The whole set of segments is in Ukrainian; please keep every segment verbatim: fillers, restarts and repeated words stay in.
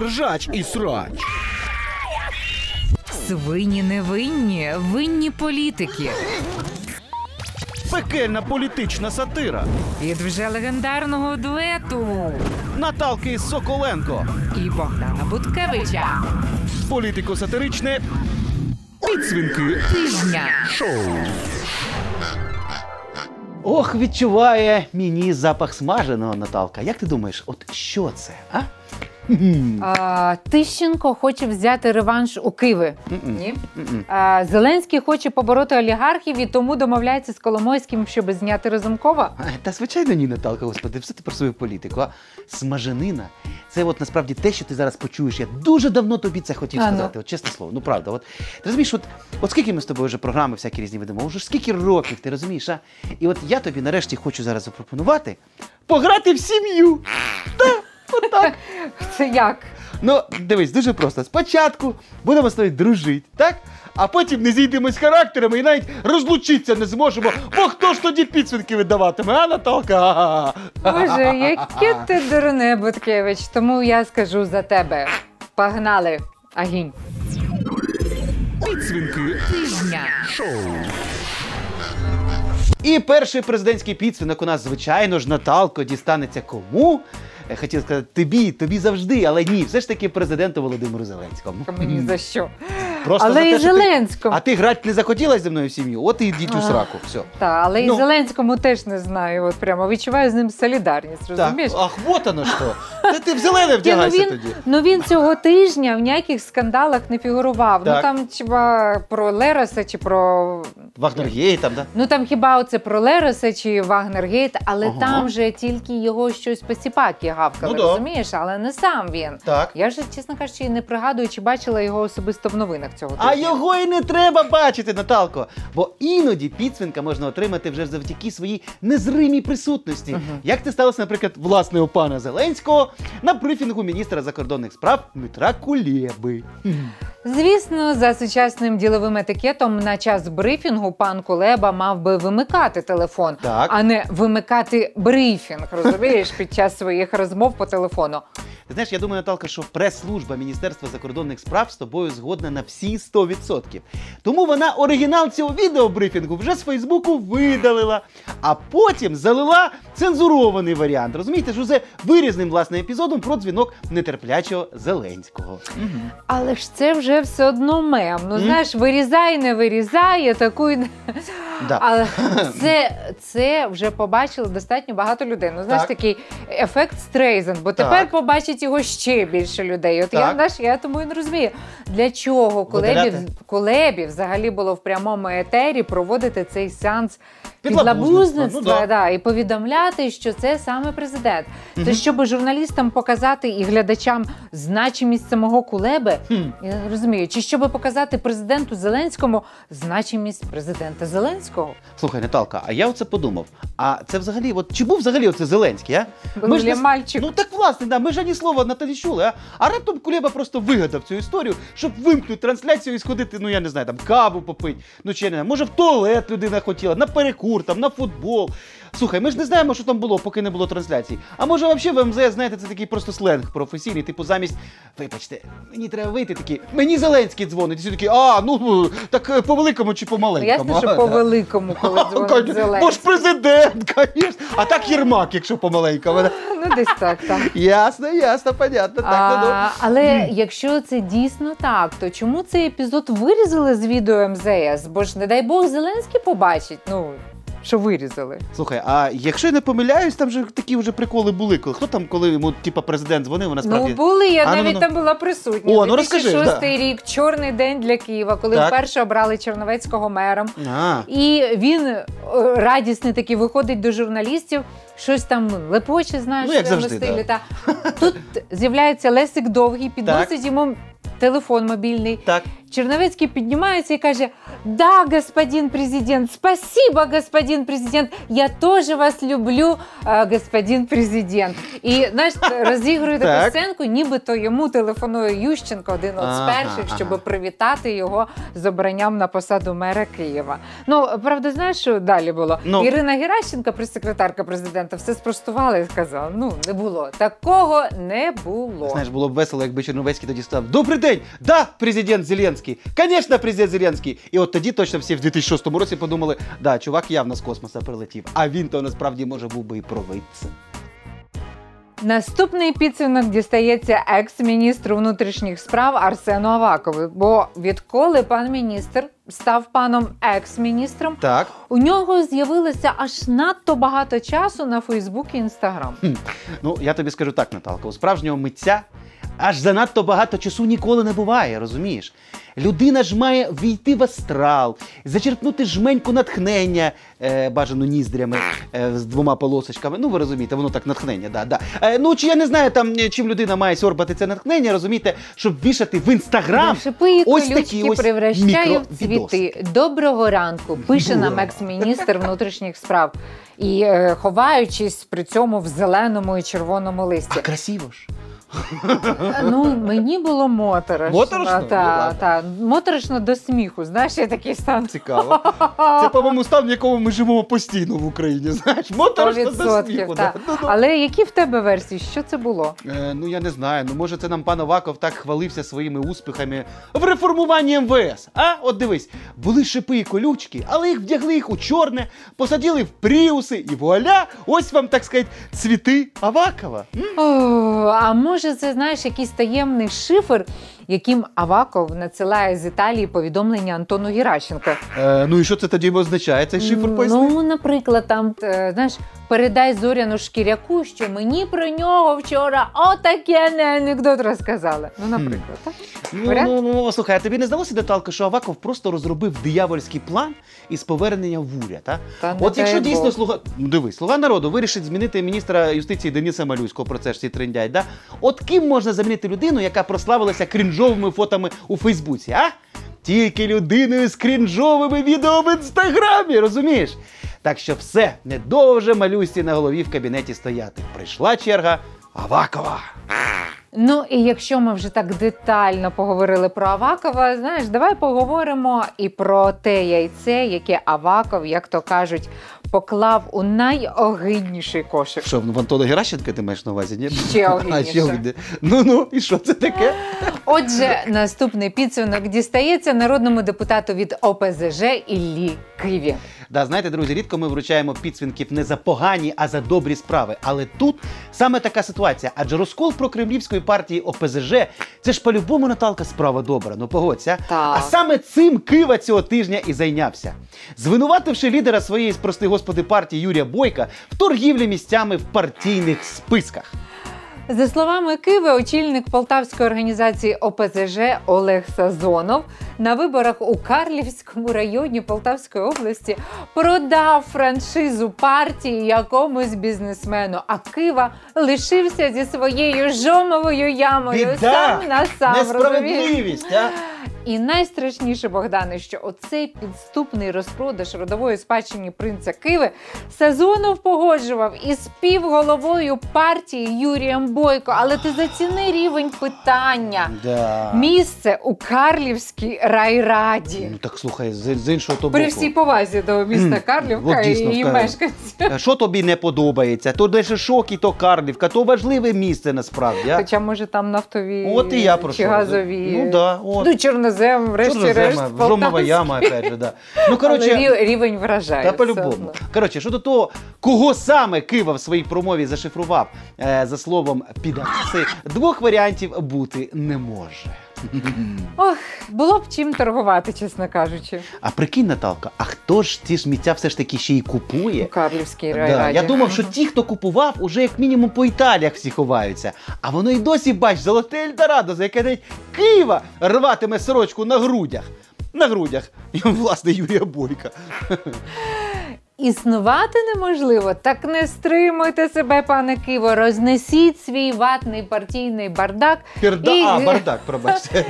ржач і срач. Свині не винні, винні політики. Пекельна політична сатира. Від вже легендарного дуету Наталки Соколенко і Богдана Буткевича. Політико-сатиричне «Підсвинки тижня» шоу. Ох, відчуває мені запах смаженого, Наталка. Як ти думаєш, от що це, а? А, Тищенко хоче взяти реванш у Киви. Ні? А, Зеленський хоче побороти олігархів і тому домовляється з Коломойським, щоб зняти Разумкова. Та звичайно ні, Наталка, господи, все ти про свою політику. А смаженина – це от насправді те, що ти зараз почуєш. Я дуже давно тобі це хотів а, сказати, ну. От, чесне слово, ну правда. От, ти розумієш, от, от скільки ми з тобою вже програми всякі різні ведемо, уже скільки років, ти розумієш, а? І от я тобі нарешті хочу зараз запропонувати пограти в сім'ю. Так! Отак. Це як? Ну, дивись, дуже просто. Спочатку будемо з тобою дружити, так? А потім не зійдемось характерами і навіть розлучитися не зможемо. Бо хто ж тоді підсвинки видаватиме, а, Наталка? Боже, яке ти дурне, Буткевич. Тому я скажу за тебе. Погнали, агінь. Підсвинки тижня шоу. І перший президентський підсвинок у нас, звичайно ж, Наталко, дістанеться кому? Я хотів сказати тобі, тобі завжди, але ні, все ж таки президенту Володимиру Зеленському. Мені за що? Просто але за те, і Зеленському. Ти... А ти грати не захотіла зі мною в сім'ю? От і йдіть у сраку, все. Так, але ну. І Зеленському теж не знаю, от прямо відчуваю з ним солідарність, розумієш? Так, ах, вот оно що. Та ти в зелене вдягайся ну, тоді. Ну він цього тижня в ніяких скандалах не фігурував. Так. Ну там хіба про Лероса чи про... Вагнергейт там, да? Ну там хіба оце про Лероса чи Вагнергейт, але ага. Там же тільки його щось посіпаки гавкали, ну, розумієш? Але не сам він. Так. Я ж, чесно кажучи, не пригадую, чи бачила його особисто в новинах. А його і не треба бачити, Наталко, бо іноді підсвинка можна отримати вже завдяки своїй незримій присутності. Uh-huh. Як це сталося, наприклад, власне у пана Зеленського на брифінгу міністра закордонних справ Дмитра Кулєби. Звісно, за сучасним діловим етикетом на час брифінгу пан Кулеба мав би вимикати телефон, так. А не вимикати брифінг, розумієш, під час своїх розмов по телефону. Ти знаєш, я думаю, Наталка, що прес-служба Міністерства закордонних справ з тобою згодна на всі сто відсотків. Тому вона оригінал цього відеобрифінгу вже з Фейсбуку видалила, а потім залила цензурований варіант. Розумієте, що це вирізним, власне, епізодом про дзвінок нетерплячого Зеленського. Угу. Але ж це вже все одно мем. Ну, mm? знаєш, вирізай, не вирізай, атакуй. Да. Але це, це вже побачило достатньо багато людей. Ну, знаєш, так. Такий ефект Стрейзен, бо так. Тепер побачить його ще більше людей. От я, знаєш, я тому і не розумію, для чого Кулебі, Кулебі взагалі було в прямому етері проводити цей сеанс підлабузництва, ну, да. Да, і повідомляти, що це саме президент. Угу. То щоб журналістам показати і глядачам значимість самого Кулеби, хм. Я розумію, чи щоб показати президенту Зеленському значимість президента Зеленського? Слухай, Наталка, а я оце подумав, а це взагалі, от чи був взагалі оце Зеленський, а? Ми ж не... мальчик. Ну так власне, да, ми ж ані слова на те не чули, а? А раптом Кулеба просто вигадав цю історію, щоб вимкнути трансляцію і сходити, ну я не знаю, там каву попити, ну чи я не знаю, може в туалет людина хотіла, на перекур. Там, на футбол. Слухай, ми ж не знаємо, що там було, поки не було трансляції. А може, взагалі, в ем зет, знаєте, це такий просто сленг професійний, типу замість, вибачте, мені треба вийти, такі, мені Зеленський дзвонить. І всі такі, а, ну, так по-великому чи по-маленькому. Ясно, що по-великому, коли дзвонить Зеленський. Бо ж президент, звісно. А так Єрмак, якщо по-маленькому. Ну, десь так, так. Ясно, ясно, понятно. Але якщо це дійсно так, то чому цей епізод вирізали з відео ем зет? Бо ж, не дай Бог, Зеленський побачить, ну... що вирізали. Слухай, а якщо я не помиляюсь, там же такі вже приколи були. Хто там, коли йому типу, президент дзвонив, вона справді... Ну були, я а, навіть ну, там була присутня. О, ну розкажи. дві тисячі шостий да. рік, чорний день для Києва, коли так. вперше обрали Черновецького мером. А. І він радісний такий виходить до журналістів, щось там лепоче, знаєш, ну, в цьому стилі. Да. Та. Тут з'являється Лесик Довгий, підносить йому телефон мобільний. Так. Черновецький піднімається і каже: «Да, господин президент, спасибо, господин президент, я теж вас люблю, господин президент». І, знаєш, розігрує таку сценку, нібито йому телефонує Ющенко, один з перших, щоб привітати його з обранням на посаду мера Києва. Ну, правда, знаєш, що далі було? Ну, Ірина Геращенко, прес-секретарка президента, все спростувала і сказала: ну, не було. Такого не було. Знаєш, було б весело, якби Черновецький тоді став: «Добрий день! Да, президент Зеленський! Конечно, президент Зеленський!» І от тоді точно всі в дві тисячі шостому році подумали: да, чувак явно з космоса прилетів. А він-то насправді може був би і провидцем. Наступний підсумок дістається екс-міністру внутрішніх справ Арсену Авакову. Бо відколи пан міністр став паном екс-міністром, так, у нього з'явилося аж надто багато часу на Фейсбук і Інстаграм. Хм. Ну, я тобі скажу так, Наталка, у справжнього митця аж занадто багато часу ніколи не буває, розумієш? Людина ж має війти в астрал, зачерпнути жменьку натхнення, е, бажано ніздрями, е, з двома полосочками. Ну, ви розумієте, воно так, натхнення, да, да. Е, ну, чи я не знаю, там, чим людина має сьорбати це натхнення, розумієте, щоб вішати в Інстаграм ось такі ось мікровідоси. Доброго ранку, пише нам екс-міністр внутрішніх справ. І е, ховаючись при цьому в зеленому і червоному листі. А красиво ж. Ну, мені було моторошно. Моторошно? Та, ну, та. Моторошно до сміху. Знаєш, я такий стан. Цікаво. Це, по-моєму, стан, в якому ми живемо постійно в Україні, знаєш. Моторошно до сміху. Та. Да. Ну, але які в тебе версії? Що це було? Е, ну, я не знаю. Ну, може, це нам пан Аваков так хвалився своїми успіхами в реформуванні ем ве ес. А? От дивись, були шипи і колючки, але їх вдягли їх у чорне, посадили в пріуси і вуаля, ось вам, так сказати, цвіти Авакова. О, а може, це, знаєш, якийсь таємний шифр, яким Аваков надсилає з Італії повідомлення Антону Геращенко. Е, ну і що це тоді означає, цей шифр поясни? Ну, наприклад, там, знаєш, передай Зоряну Шкіряку, що мені про нього вчора отакий анекдот розказали. Ну, наприклад, так? Ну, ну, ну, слухай, а тобі не здалося, Наталка, що Аваков просто розробив диявольський план із повернення в уряд, а? Та, от якщо дійсно Бог. слуга... Ну, дивись, слуга народу вирішить змінити міністра юстиції Дениса Малюського, про це ж всі трендять, да? От ким можна замінити людину, яка прославилася крінжовими фотами у Фейсбуці, а? Тільки людиною з крінжовими відео в Інстаграмі, розумієш? Так що все, не довже Малюсі на голові в кабінеті стояти. Прийшла черга Авакова. Ну і якщо ми вже так детально поговорили про Авакова, знаєш, давай поговоримо і про те яйце, яке Аваков, як то кажуть, поклав у найогидніший кошик. Що, в Антона Геращенка ти маєш на увазі, ні? Ще огидніше. Ну-ну, і що це таке? Отже, наступний підсумок дістається народному депутату від о пе зе же Іллі Киві. Да, знаєте, друзі, рідко ми вручаємо підсвінків не за погані, а за добрі справи. Але тут саме така ситуація. Адже розкол прокремлівської партії о пе зе же – це ж по-любому, Наталка, справа добра. Ну, погодься. Так. А саме цим Кива цього тижня і зайнявся. Звинувативши лідера своєї, прости господи, партії Юрія Бойка в торгівлі місцями в партійних списках. За словами Киви, очільник полтавської організації о пе зе же Олег Сазонов на виборах у Карлівському районі Полтавської області продав франшизу партії якомусь бізнесмену, а Кива лишився зі своєю жомовою ямою. Біда! Сам на сам. Несправедливість, а? І найстрашніше, Богдане, що оцей підступний розпродаж родової спадщини принца Киви Сазонов погоджував із півголовою партії Юрієм Бойко. Але ти заціни рівень питання. Да. Місце у Карлівській райраді. Ну так, слухай, з, з іншого то боку. При всій повазі до міста Карлівка і її мешканців. Що тобі не подобається? То десь шок і то Карлівка, то важливе місце насправді. А? Хоча, може, там нафтові от і я прошу, чи газові. Ну, да, от. Ну, чорноземні. Зем, врешті-решт, жомова яма, опять же, да. Ну, короче, але рівень вражає. Та по-любому. Коротше, щодо того, кого саме Кива в своїй промові зашифрував, е, за словом «підаси», двох варіантів бути не може. Ох, було б чим торгувати, чесно кажучи. А прикинь, Наталка, а хто ж ці сміття все ж таки ще й купує? У Карлівській райраді. Да, я думав, що ті, хто купував, уже як мінімум по Італіях всі ховаються. А воно й досі, бач, золоте Ельдорадо, за яке навіть Києва рватиме сорочку на грудях. На грудях, власне, Юрія Бойка. Існувати неможливо? Так не стримуйте себе, пане Киво, рознесіть свій ватний партійний бардак. Пірда... І... А, бардак, пробачте.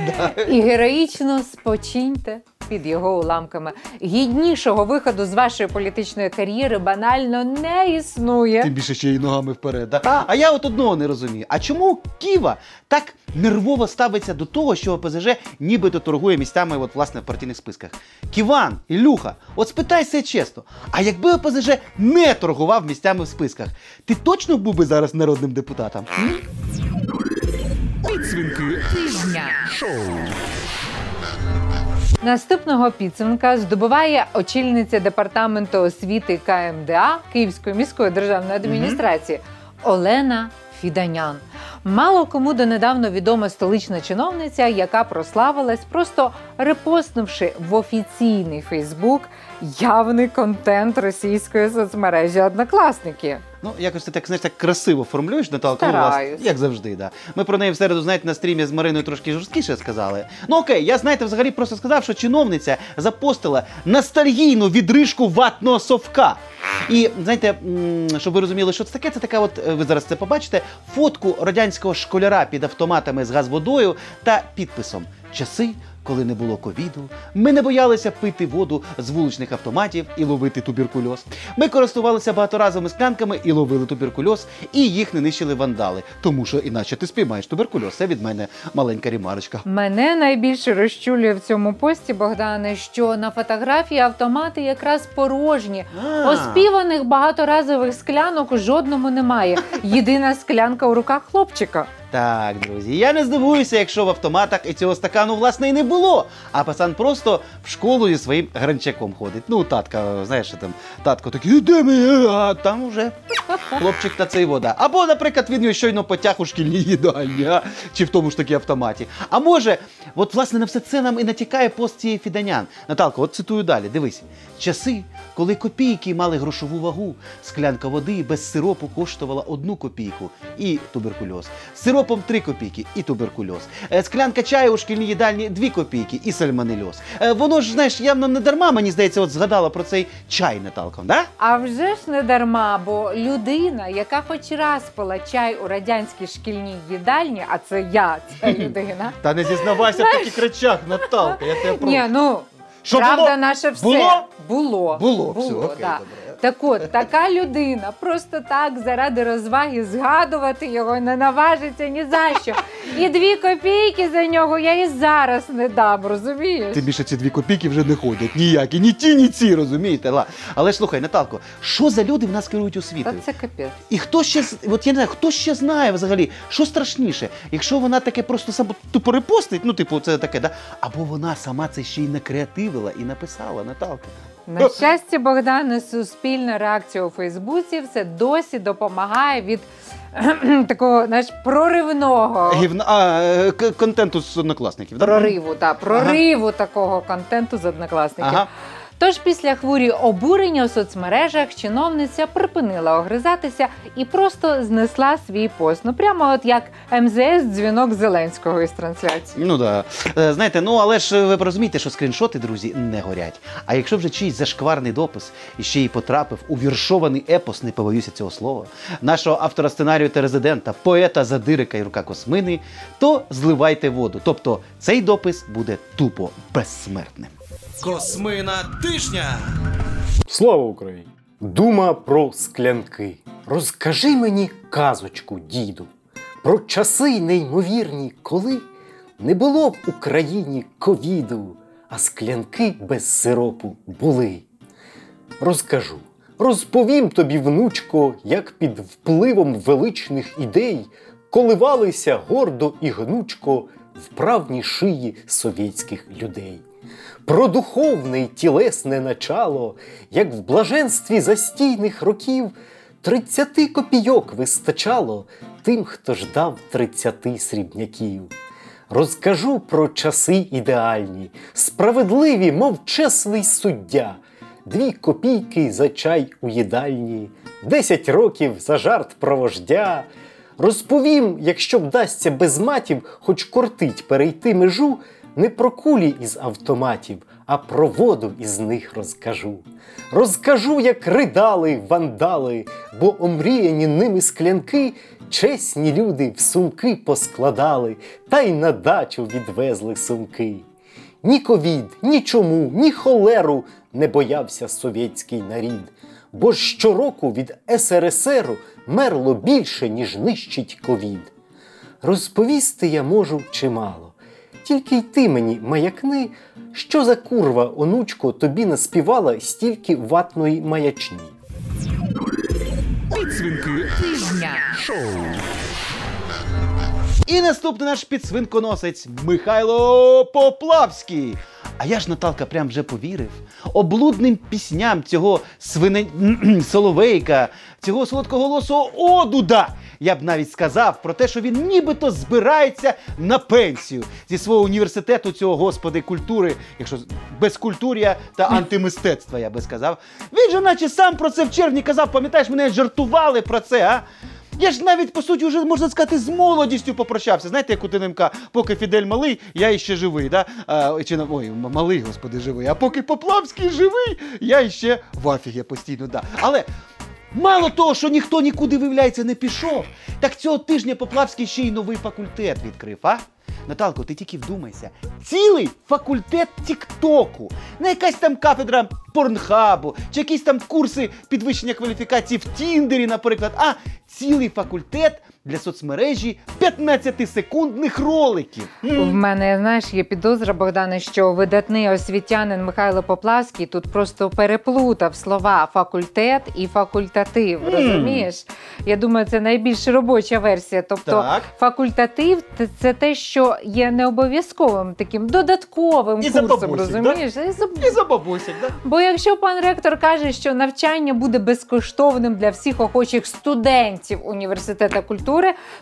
І героїчно спочиньте під його уламками. Гіднішого виходу з вашої політичної кар'єри банально не існує. Тим більше ще й ногами вперед. Да? А, а я от одного не розумію. А чому Кива так нервово ставиться до того, що ОПЗЖ нібито торгує місцями от, власне, в партійних списках? Ківан, Ілюха, от спитайся чесно, а якби ОПЗЖ не торгував місцями в списках, ти точно був би зараз народним депутатом? Підсвінки тижня шоу. Наступного підсумка здобуває очільниця департаменту освіти КМДА Київської міської державної адміністрації mm-hmm. Олена Фіданян. Мало кому донедавна відома столична чиновниця, яка прославилась, просто репостнувши в офіційний Фейсбук явний контент російської соцмережі «Однокласники». Ну, якось ти так, знаєш, так красиво формулюєш, Наталка, у вас, як завжди, да. Ми про неї в середу, знаєте, на стрімі з Мариною трошки жорсткіше сказали. Ну окей, я, знаєте, взагалі просто сказав, що чиновниця запостила ностальгійну відрижку ватного совка. І, знаєте, щоб ви розуміли, що це таке, це така от, ви зараз це побачите, фотку радянського школяра під автоматами з газводою та підписом «Часи, коли не було ковіду, ми не боялися пити воду з вуличних автоматів і ловити туберкульоз. Ми користувалися багаторазовими склянками і ловили туберкульоз, і їх не нищили вандали, тому що іначе ти спіймаєш туберкульоз». Це від мене маленька ремарочка. Мене найбільше розчулює в цьому пості, Богдане, що на фотографії автомати якраз порожні. А-а-а. Оспіваних багаторазових склянок у жодному немає. Єдина склянка у руках хлопчика. Так, друзі, я не здивуюся, якщо в автоматах і цього стакану, власне, і не було, а пацан просто в школу зі своїм гранчаком ходить. Ну, татка, знаєш, там, татко такий, іди мені, а там уже хлопчик та цей вода. Або, наприклад, він його щойно потяг у шкільній їдальні, а? Чи в тому ж таки автоматі. А може, от, власне, на все це нам і натякає пост цієї Фіданян. Наталко, от цитую далі, дивись. «Часи, коли копійки мали грошову вагу, склянка води без сиропу коштувала одну копійку і туберкульоз. Сиропом три копійки і туберкульоз. Склянка чаю у шкільній їдальні дві копійки і сальмонельоз». Воно ж, знаєш, явно не дарма, мені здається, от згадала про цей чай, Наталко, да? А вже ж не дарма, бо людина, яка хоч раз пила чай у радянській шкільній їдальні, а це я, ця людина. Та не зізнавайся в таких речах, Наталка, я тебе прошу. Ні, ну, правда наша все. Було? Було. Було, все, окей, добре. Так от, така людина просто так заради розваги згадувати його не наважиться ні за що. І дві копійки за нього я і зараз не дам, розумієш? Тим більше ці дві копійки вже не ходять ніякі, ні ті, ні ці, розумієте? Але ж, слухай, Наталко, що за люди в нас керують освітою? Та це капець. І хто ще, от я не знаю, хто ще знає взагалі, що страшніше? Якщо вона таке просто сам тупо репостить, ну типу це таке, да? Або вона сама це ще й накреативила і написала, Наталко. На щастя, Богдане, суспільна реакція у Фейсбуці все досі допомагає від такого, знаєш, проривного... Гівна... А, к- контенту з однокласників, так? Прориву, так, прориву ага. такого контенту з однокласників. Ага. Тож після хвилі обурення у соцмережах чиновниця припинила огризатися і просто знесла свій пост. Ну прямо от як ем зет ес дзвінок Зеленського із трансляції. Ну да. Знаєте, ну але ж ви розумієте, що скріншоти, друзі, не горять. А якщо вже чийсь зашкварний допис і ще й потрапив у віршований епос, не побоюся цього слова, нашого автора сценарію та резидента, поета Задирика Юрка Космини, то зливайте воду. Тобто цей допис буде тупо безсмертним. Космина тижня. Слава Україні! Дума про склянки. Розкажи мені казочку, діду, про часи неймовірні, коли не було в Україні ковіду, а склянки без сиропу були. Розкажу, розповім тобі, внучко, як під впливом величних ідей коливалися гордо і гнучко вправні шиї совєтських людей. Про духовне й тілесне начало, як в блаженстві застійних років тридцяти копійок вистачало тим, хто ждав тридцяти срібняків. Розкажу про часи ідеальні, справедливі, мов чесний суддя, дві копійки за чай у їдальні, десять років за жарт про вождя. Розповім, якщо вдасться без матів, хоч кортить перейти межу, не про кулі із автоматів, а про воду із них розкажу. Розкажу, як ридали вандали, бо омріяні ними склянки чесні люди в сумки поскладали, та й на дачу відвезли сумки. Ні ковід, ні чому, ні холеру не боявся совєтський нарід, бо ж щороку від ес ер ес ер мерло більше, ніж нищить ковід. Розповісти я можу чимало, тільки й ти мені маякни, що за курва, онучко, тобі наспівала стільки ватної маячні. Підсвинки тижня шоу. І наступний наш підсвинконосець Михайло Поплавський. А я ж, Наталка, прям вже повірив облудним пісням цього свине... соловейка, цього солодкоголосого одуда. Я б навіть сказав про те, що він нібито збирається на пенсію зі свого університету цього, господи, культури, якщо безкультур'я та антимистецтва, я би сказав. Він же наче сам про це в червні казав, пам'ятаєш, мене жартували про це, а? Я ж навіть, по суті, вже, можна сказати, з молодістю попрощався. Знаєте, як у ДНМК, поки Фідель малий, я іще живий, да? А, чи, ой, малий, господи, живий. А поки Поплавський живий, я іще в афігі постійно, да. Але мало того, що ніхто нікуди, виявляється, не пішов, так цього тижня Поплавський ще й новий факультет відкрив, а? Наталко, ти тільки вдумайся. Цілий факультет тік-току. Не якась там кафедра порнхабу, чи якісь там курси підвищення кваліфікації в Тіндері, наприклад, а цілий факультет для соцмережі п'ятнадцятисекундних роликів. В мене, знаєш, є підозра, Богдане, що видатний освітянин Михайло Поплавський тут просто переплутав слова «факультет» і «факультатив», mm. розумієш? Я думаю, це найбільш робоча версія. Тобто так. Факультатив – це те, що є необов'язковим таким додатковим і курсом, бабусі, розумієш? Да? І за, і за бабусі, да? Бо якщо пан ректор каже, що навчання буде безкоштовним для всіх охочих студентів університету культури,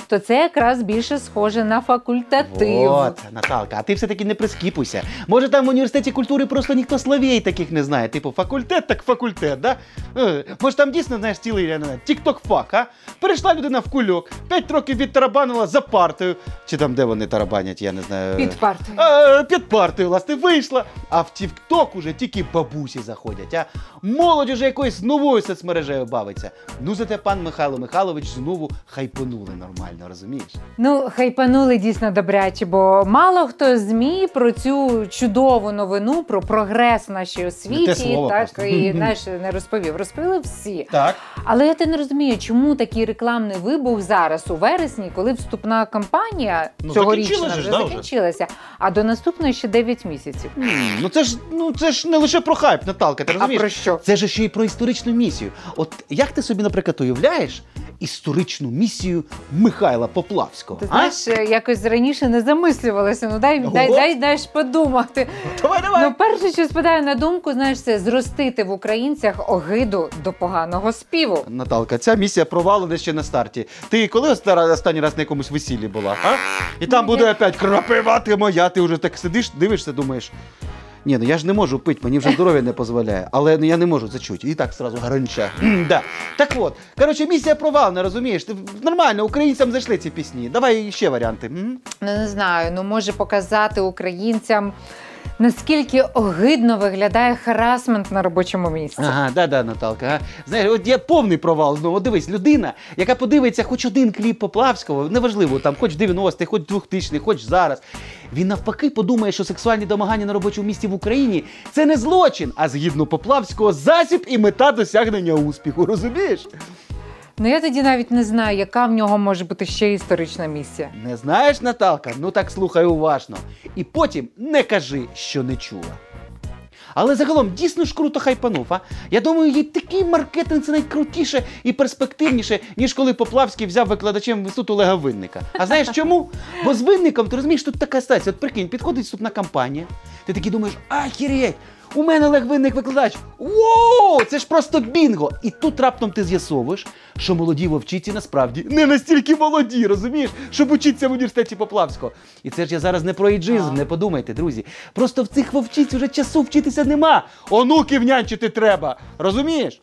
то це якраз більше схоже на факультатив. От, Наталка, а ти все-таки не прискіпуйся. Може, там в університеті культури просто ніхто словей таких не знає. Типу, факультет так факультет, да? Може, там дійсно, знаєш, цілий тік-ток-фак, а? Перейшла людина в кульок, п'ять років відтарабанила за партою. Чи там, де вони тарабанять, я не знаю. Під партою. А, під партою, власне, вийшла. А в тік-ток уже тільки бабусі заходять, а? Молодь уже якоюсь новою соцмережею бавиться. Ну, зате пан Михайло Михайлович знову хайпонув. Нормально, розумієш? Ну, хайпанули дійсно добряче, бо мало хто з ЗМІ про цю чудову новину, про прогрес в нашій освіті, так, просто. І знаєш, не розповів. Розповіли всі. Так. Але я те не розумію, чому такий рекламний вибух зараз у вересні, коли вступна кампанія ну, цьогорічна вже да, закінчилася, вже? А до наступної ще дев'ять місяців. Mm, ну, це ж, ну, це ж не лише про хайп, Наталка, ти розумієш? А про що? Це ж ще й про історичну місію. От як ти собі, наприклад, уявляєш історичну місію Михайла Поплавського. Ти знаєш, а? Якось раніше не замислювалася. Ну дай, дай, дай, дай ж подумати. Давай, давай. Ну, перше, що спадає на думку, знаєш, це зростити в українцях огиду до поганого співу. Наталка, ця місія провалена ще на старті. Ти коли останній раз на якомусь весіллі була? А? І там ну, буде я... опять крапивати моя. Ти вже так сидиш, дивишся, думаєш. Ні, ну я ж не можу пити, мені вже здоров'я не дозволяє. Але ну, я не можу це чути. І так одразу гаранча. Да. Так от, коротше, місія провалена, розумієш? Ти, нормально, українцям зайшли ці пісні. Давай ще варіанти. М? Ну не знаю, ну може показати українцям, наскільки огидно виглядає харасмент на робочому місці. Ага, да-да, Наталка. А? Знаєш, от є повний провал знову. Дивись, людина, яка подивиться хоч один кліп Поплавського, неважливо, там, хоч дев'яностих, хоч двохтисячних, хоч зараз. Він навпаки подумає, що сексуальні домагання на робочому місці в Україні – це не злочин, а згідно Поплавського засіб і мета досягнення успіху, розумієш? Ну я тоді навіть не знаю, яка в нього може бути ще історична місія. Не знаєш, Наталка? Ну так слухай уважно. І потім не кажи, що не чула. Але загалом дійсно ж круто хайпанув, а? Я думаю, їй такий маркетинг це найкрутіше і перспективніше, ніж коли Поплавський взяв викладачем в інститут Олега Винника. А знаєш чому? Бо з Винником, ти розумієш, тут така ситуація. От прикинь, підходить вступна кампанія, ти такий думаєш, ахіреть, у мене Олег Винник викладач. Воу, це ж просто бінго! І тут раптом ти з'ясовуєш, що молоді вовчиці насправді не настільки молоді, розумієш, щоб учитися в університеті Поплавського. І це ж я зараз не про ейджизм, не подумайте, друзі. Просто в цих вовчиць уже часу вчитися нема. Онуків нянчити треба, розумієш?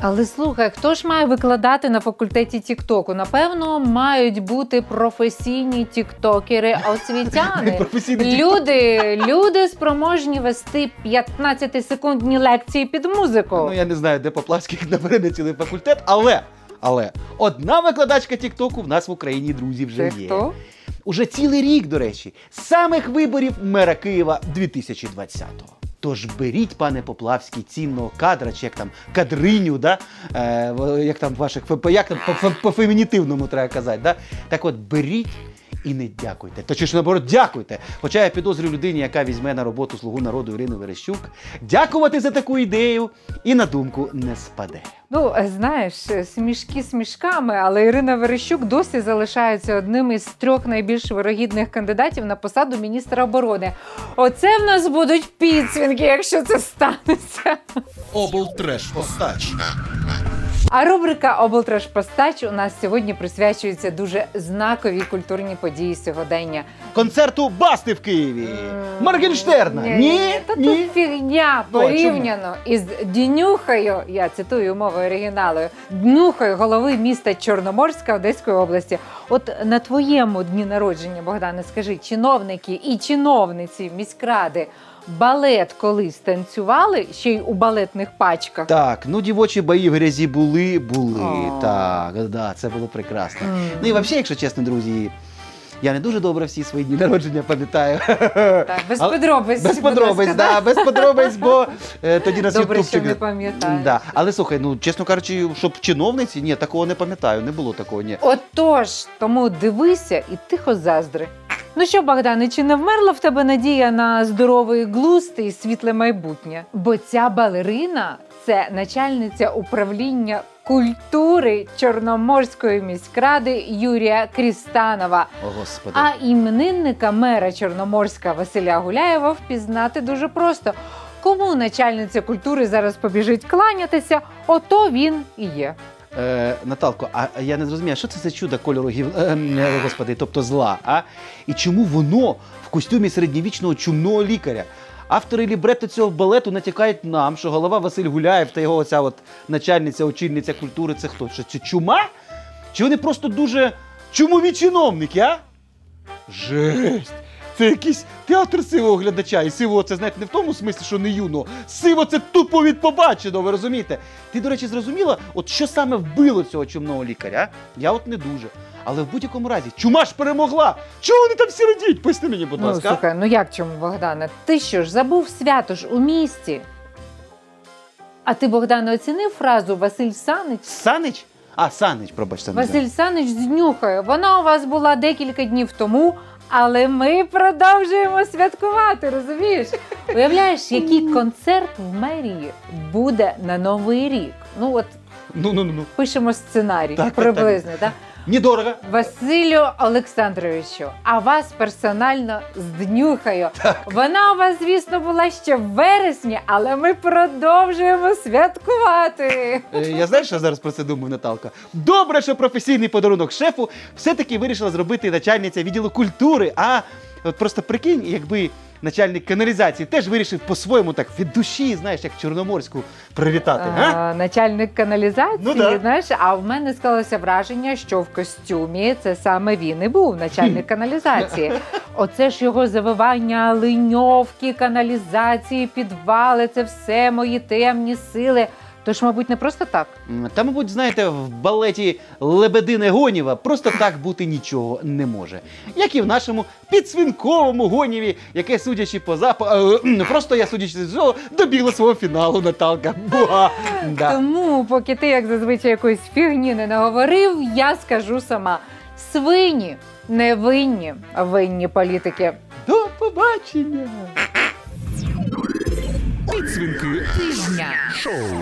Але слухай, хто ж має викладати на факультеті тік-току? Напевно, мають бути професійні тік-токери-освітяни. Люди, люди спроможні вести п'ятнадцятисекундні лекції під музику. Ну, я не знаю, де Поплавський наберене цілий факультет, але, але одна викладачка тік-току в нас в Україні, друзі, вже Ти є. Хто? Уже цілий рік, до речі, з самих виборів мера Києва дві тисячі двадцятого. Тож беріть, пане Поплавський, цінного кадра, чи як там, кадриню, да? е, як там ваших, як там по-фемінітивному треба казати, да? Так от, беріть і не дякуйте. Точніше, наоборот, дякуйте. Хоча я підозрюю людині, яка візьме на роботу «Слугу народу» Ірину Верещук, дякувати за таку ідею і на думку не спаде. Ну, знаєш, смішки смішками, але Ірина Верещук досі залишається одним із трьох найбільш вирогідних кандидатів на посаду міністра оборони. Оце в нас будуть підсвінки, якщо це станеться. Облтреш-постач. А рубрика «Облтреш-постач» у нас сьогодні присвячується дуже знаковій культурній події сьогодення. Концерту Басти в Києві. Моргенштерна. Ні, ні, ні. Та ні. Тут фігня порівняно із днюхою, я цитую мовою оригіналу, днюхою голови міста Чорноморська Одеської області. От на твоєму дні народження, Богдане, скажи, чиновники і чиновниці міськради балет колись танцювали, ще й у балетних пачках. Так, ну дівочі бої в грязі були, були. О. Так, да, це було прекрасно. Mm. Ну і взагалі, якщо чесно, друзі, я не дуже добре всі свої дні народження пам'ятаю. Так, без подробиць. Без подробиць, да, без подробиць, бо е, тоді нас ютубчик. Добре, що не пам'ятаю. Да. Але слухай, ну чесно кажучи, щоб чиновниці, ні, такого не пам'ятаю, не було такого, ні. Отож, тому дивися і тихо заздри. Ну що, Богдане, чи не вмерла в тебе надія на здоровий глузд і світле майбутнє? Бо ця балерина – це начальниця управління культури Чорноморської міськради Юрія Крістанова. О, Господи. А іменинника мера Чорноморська Василя Гуляєва впізнати дуже просто. Кому начальниця культури зараз побіжить кланятися, ото він і є. Е, Наталко, а я не зрозумію, що це за чудо кольору гів... е, господи, тобто зла, а? І чому воно в костюмі середньовічного чумного лікаря? Автори лібретто цього балету натякають нам, що голова Василь Гуляєв та його оця от начальниця, очільниця культури – це хто? Що це чума? Чи вони просто дуже чумові чиновники, а? Жесть! Це якийсь театр сивого глядача. І сиво це, знаєте, не в тому смислі, що не юно. Сиво це тупо від побаченого, ви розумієте? Ти, до речі, зрозуміла, от що саме вбило цього чумного лікаря? А? Я от не дуже. Але в будь-якому разі, чума ж перемогла! Чого вони там всі радіють? Поясни мені, будь ласка. Ну, слухай, ну як чому, Богдане? Ти що ж, забув свято ж у місті? А ти, Богдане, оцінив фразу «Василь Санич»? Санич? А, Санич, пробачте. Василь Санич знюхає. Вона у вас була декілька днів тому. Але ми продовжуємо святкувати, розумієш? Уявляєш, який концерт в мерії буде на Новий рік? Ну от ну, ну, ну. пишемо сценарій так, приблизно. Так, так. Да? Недорого. Василю Олександровичу, а вас персонально з днюхаю. Так. Вона у вас, звісно, була ще в вересні, але ми продовжуємо святкувати. Я знаю, що зараз про це думаю, Наталка. Добре, що професійний подарунок шефу все-таки вирішила зробити начальниця відділу культури. А от просто прикинь, якби начальник каналізації теж вирішив по-своєму так від душі, знаєш, як Чорноморську привітати. А, а? Начальник каналізації, ну, да. знаєш, а в мене склалося враження, що в костюмі це саме він і був, начальник каналізації. Оце ж його завивання, линьовки, каналізації, підвали, це все мої темні сили. Тож, мабуть, не просто так. Та, мабуть, знаєте, в балеті Лебедини Гонєва просто так бути нічого не може. Як і в нашому підсвинковому Гонєві, яке, судячи по запаху, просто я, судячи з цього, добігла свого фіналу, Наталка. Буга. Да. Тому, поки ти, як зазвичай, якоїсь фігні не наговорив, я скажу сама. Свині не винні, а винні політики. До побачення! Підсвинки тижня шоу.